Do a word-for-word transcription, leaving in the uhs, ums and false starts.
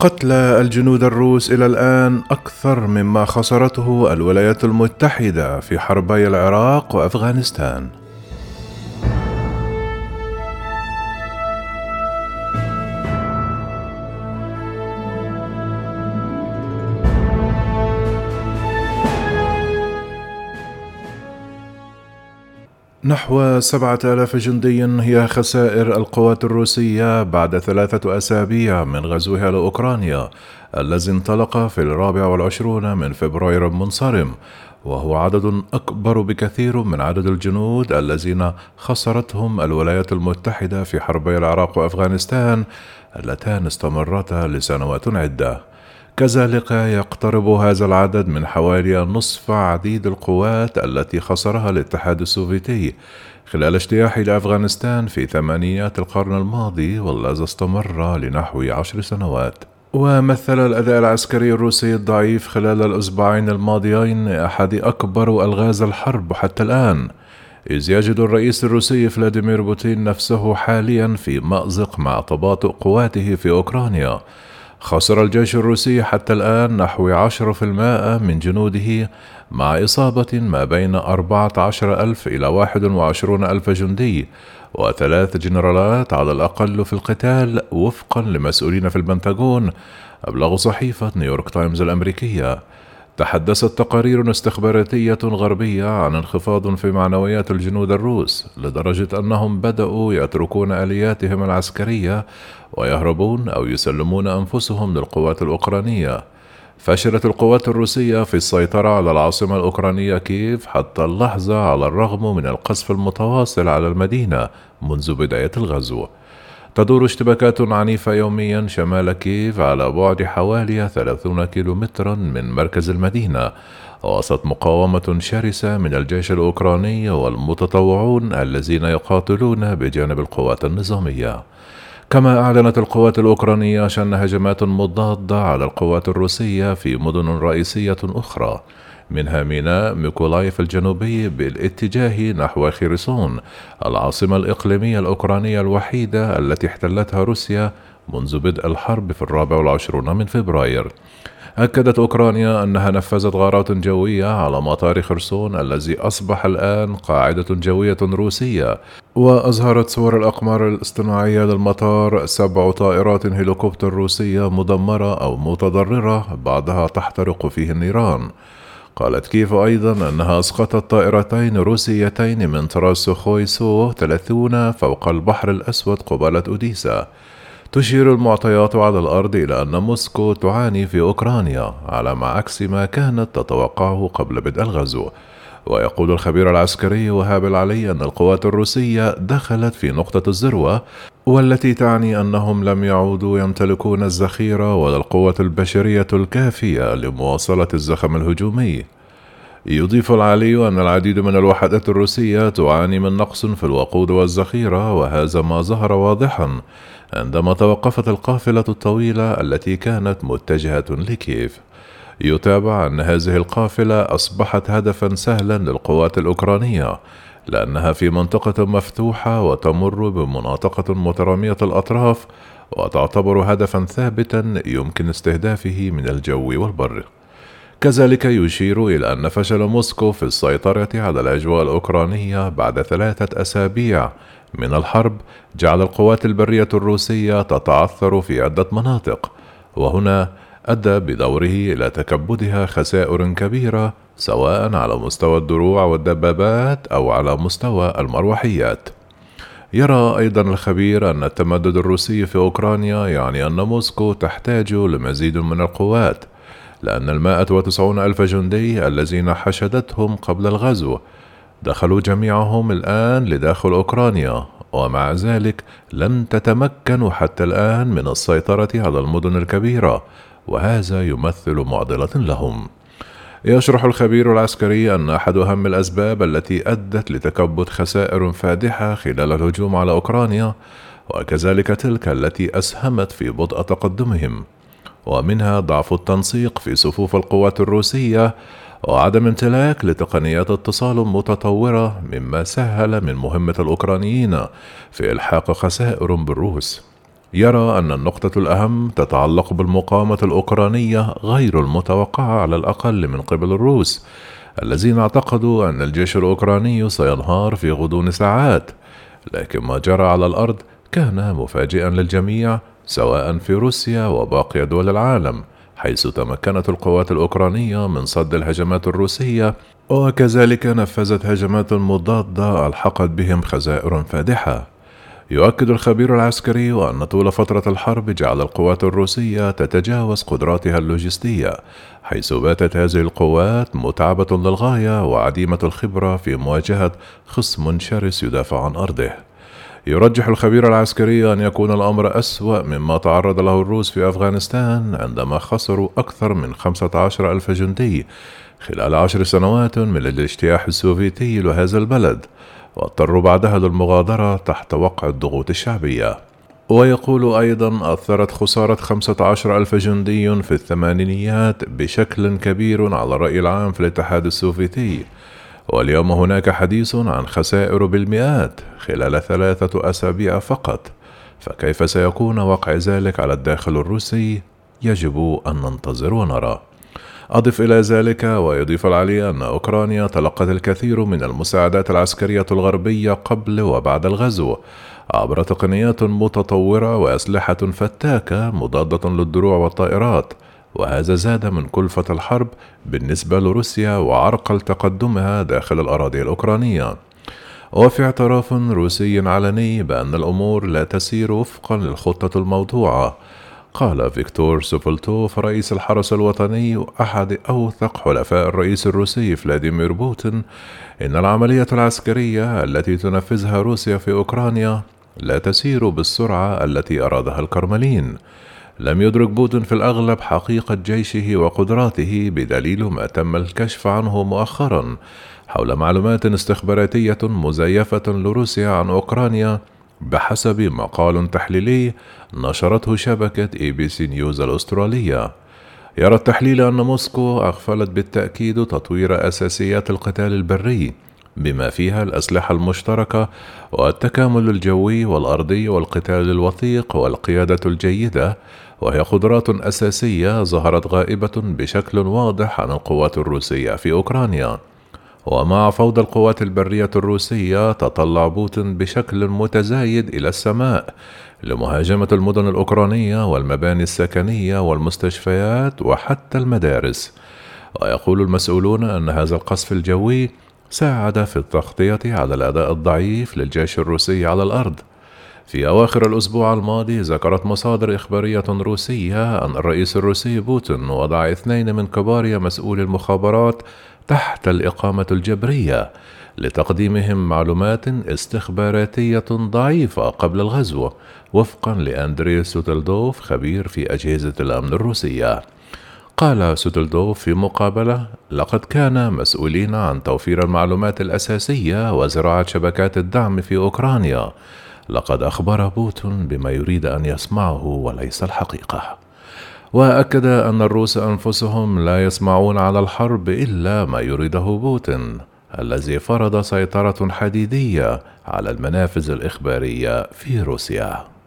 قتلى الجنود الروس إلى الآن أكثر مما خسرته الولايات المتحدة في حربي العراق وأفغانستان. نحو سبعة آلاف جندي هي خسائر القوات الروسية بعد ثلاثة أسابيع من غزوها لأوكرانيا الذي انطلق في الرابع والعشرون من فبراير المنصرم، وهو عدد أكبر بكثير من عدد الجنود الذين خسرتهم الولايات المتحدة في حربي العراق وأفغانستان اللتان استمرتا لسنوات عدة. كذلك يقترب هذا العدد من حوالي نصف عديد القوات التي خسرها الاتحاد السوفيتي خلال اجتياحه لأفغانستان في ثمانينيات القرن الماضي والذي استمر لنحو عشر سنوات. ومثل الأداء العسكري الروسي الضعيف خلال الأسبوعين الماضيين أحد أكبر ألغاز الحرب حتى الآن، إذ يجد الرئيس الروسي فلاديمير بوتين نفسه حاليا في مأزق مع تباطؤ قواته في أوكرانيا. خسر الجيش الروسي حتى الآن نحو عشرة في المائة من جنوده، مع إصابة ما بين أربعة عشر ألف إلى واحد وعشرون ألف جندي وثلاث جنرالات على الأقل في القتال، وفقا لمسؤولين في البنتاغون أبلغوا صحيفة نيويورك تايمز الأمريكية. تحدثت تقارير استخباراتية غربية عن انخفاض في معنويات الجنود الروس لدرجة أنهم بدأوا يتركون آلياتهم العسكرية ويهربون أو يسلمون أنفسهم للقوات الأوكرانية. فشلت القوات الروسية في السيطرة على العاصمة الأوكرانية كييف حتى اللحظة على الرغم من القصف المتواصل على المدينة منذ بداية الغزو. تدور اشتباكات عنيفة يوميا شمال كييف على بعد حوالي ثلاثين كيلومترا من مركز المدينة، وسط مقاومة شرسة من الجيش الأوكراني والمتطوعون الذين يقاتلون بجانب القوات النظامية. كما أعلنت القوات الأوكرانية شن هجمات مضادة على القوات الروسية في مدن رئيسية أخرى، منها ميناء ميكولايف الجنوبي بالاتجاه نحو خيرسون، العاصمة الإقليمية الأوكرانية الوحيدة التي احتلتها روسيا منذ بدء الحرب في الرابع والعشرون من فبراير. أكدت أوكرانيا أنها نفذت غارات جوية على مطار خرسون الذي أصبح الآن قاعدة جوية روسية، وأظهرت صور الأقمار الاصطناعية للمطار سبع طائرات هليكوبتر روسية مدمرة أو متضررة بعضها تحترق فيه النيران. قالت كييف أيضا أنها أسقطت طائرتين روسيتين من طراز سوخوي ثلاثين فوق البحر الأسود قبالة أوديسا. تشير المعطيات على الأرض إلى أن موسكو تعاني في أوكرانيا على عكس ما كانت تتوقعه قبل بدء الغزو. ويقول الخبير العسكري وهاب العلي أن القوات الروسية دخلت في نقطة الذروة، والتي تعني أنهم لم يعودوا يمتلكون الذخيرة ولا القوة البشرية الكافية لمواصلة الزخم الهجومي. يضيف العلي أن العديد من الوحدات الروسية تعاني من نقص في الوقود والذخيرة، وهذا ما ظهر واضحا عندما توقفت القافلة الطويلة التي كانت متجهة لكييف. يتابع أن هذه القافلة أصبحت هدفا سهلا للقوات الأوكرانية لأنها في منطقة مفتوحة وتمر بمناطقة مترامية الأطراف، وتعتبر هدفا ثابتا يمكن استهدافه من الجو والبر. كذلك يشير إلى أن فشل موسكو في السيطرة على الأجواء الأوكرانية بعد ثلاثة أسابيع من الحرب جعل القوات البرية الروسية تتعثر في عدة مناطق، وهنا أدى بدوره إلى تكبدها خسائر كبيرة سواء على مستوى الدروع والدبابات أو على مستوى المروحيات. يرى أيضا الخبير أن التمدد الروسي في أوكرانيا يعني أن موسكو تحتاج لمزيد من القوات، لأن المائة وتسعون ألف جندي الذين حشدتهم قبل الغزو دخلوا جميعهم الآن لداخل أوكرانيا، ومع ذلك لم تتمكنوا حتى الآن من السيطرة على المدن الكبيرة، وهذا يمثل معضلة لهم. يشرح الخبير العسكري أن أحد أهم الأسباب التي أدت لتكبد خسائر فادحة خلال الهجوم على أوكرانيا، وكذلك تلك التي أسهمت في بطء تقدمهم، ومنها ضعف التنسيق في صفوف القوات الروسية وعدم امتلاك لتقنيات اتصال متطورة، مما سهل من مهمة الأوكرانيين في إلحاق خسائر بالروس. يرى أن النقطة الأهم تتعلق بالمقاومة الأوكرانية غير المتوقعة على الأقل من قبل الروس، الذين اعتقدوا أن الجيش الأوكراني سينهار في غضون ساعات، لكن ما جرى على الأرض كان مفاجئا للجميع سواء في روسيا وباقي دول العالم، حيث تمكنت القوات الأوكرانية من صد الهجمات الروسية، وكذلك نفذت هجمات مضادة ألحقت بهم خسائر فادحة. يؤكد الخبير العسكري أن طول فترة الحرب جعل القوات الروسية تتجاوز قدراتها اللوجستية، حيث باتت هذه القوات متعبة للغاية وعديمة الخبرة في مواجهة خصم شرس يدافع عن أرضه. يرجح الخبير العسكري أن يكون الأمر أسوأ مما تعرض له الروس في أفغانستان، عندما خسروا أكثر من خمسة عشر ألف جندي خلال عشر سنوات من الاجتياح السوفيتي لهذا البلد، واضطروا بعدها للمغادرة تحت وقع الضغوط الشعبية. ويقول أيضا أثرت خسارة خمسة عشر ألف جندي في الثمانينيات بشكل كبير على الرأي العام في الاتحاد السوفيتي، واليوم هناك حديث عن خسائر بالمئات خلال ثلاثة أسابيع فقط، فكيف سيكون وقع ذلك على الداخل الروسي؟ يجب أن ننتظر ونرى. أضف إلى ذلك ويضيف العلي أن أوكرانيا تلقت الكثير من المساعدات العسكرية الغربية قبل وبعد الغزو، عبر تقنيات متطورة وأسلحة فتاكة مضادة للدروع والطائرات، وهذا زاد من كلفة الحرب بالنسبة لروسيا وعرقل تقدمها داخل الأراضي الأوكرانية. وفي اعتراف روسي علني بأن الأمور لا تسير وفقا للخطة الموضوعة، قال فيكتور سوبلتوف رئيس الحرس الوطني وأحد أوثق حلفاء الرئيس الروسي فلاديمير بوتين إن العملية العسكرية التي تنفذها روسيا في أوكرانيا لا تسير بالسرعة التي أرادها الكرملين. لم يدرك بوتين في الأغلب حقيقة جيشه وقدراته، بدليل ما تم الكشف عنه مؤخرا حول معلومات استخباراتية مزيفة لروسيا عن أوكرانيا، بحسب مقال تحليلي نشرته شبكة اي بي سي نيوز الأسترالية. يرى التحليل أن موسكو أغفلت بالتأكيد تطوير أساسيات القتال البري، بما فيها الأسلحة المشتركة والتكامل الجوي والأرضي والقتال الوثيق والقيادة الجيدة، وهي قدرات أساسية ظهرت غائبة بشكل واضح عن القوات الروسية في أوكرانيا. ومع فوضى القوات البرية الروسية، تطلع بوتين بشكل متزايد إلى السماء لمهاجمة المدن الأوكرانية والمباني السكنية والمستشفيات وحتى المدارس. ويقول المسؤولون أن هذا القصف الجوي ساعد في التغطية على الأداء الضعيف للجيش الروسي على الأرض. في أواخر الأسبوع الماضي، ذكرت مصادر إخبارية روسية أن الرئيس الروسي بوتين وضع اثنين من كبار مسؤولي المخابرات تحت الإقامة الجبرية لتقديمهم معلومات استخباراتية ضعيفة قبل الغزو، وفقا لأندريس سوتلدوف خبير في أجهزة الأمن الروسية. قال سوتلدوف في مقابلة: لقد كان مسؤولين عن توفير المعلومات الأساسية وزراعة شبكات الدعم في أوكرانيا. لقد أخبر بوتين بما يريد أن يسمعه وليس الحقيقة. وأكد أن الروس أنفسهم لا يسمعون على الحرب إلا ما يريده بوتين، الذي فرض سيطرة حديدية على المنافذ الإخبارية في روسيا.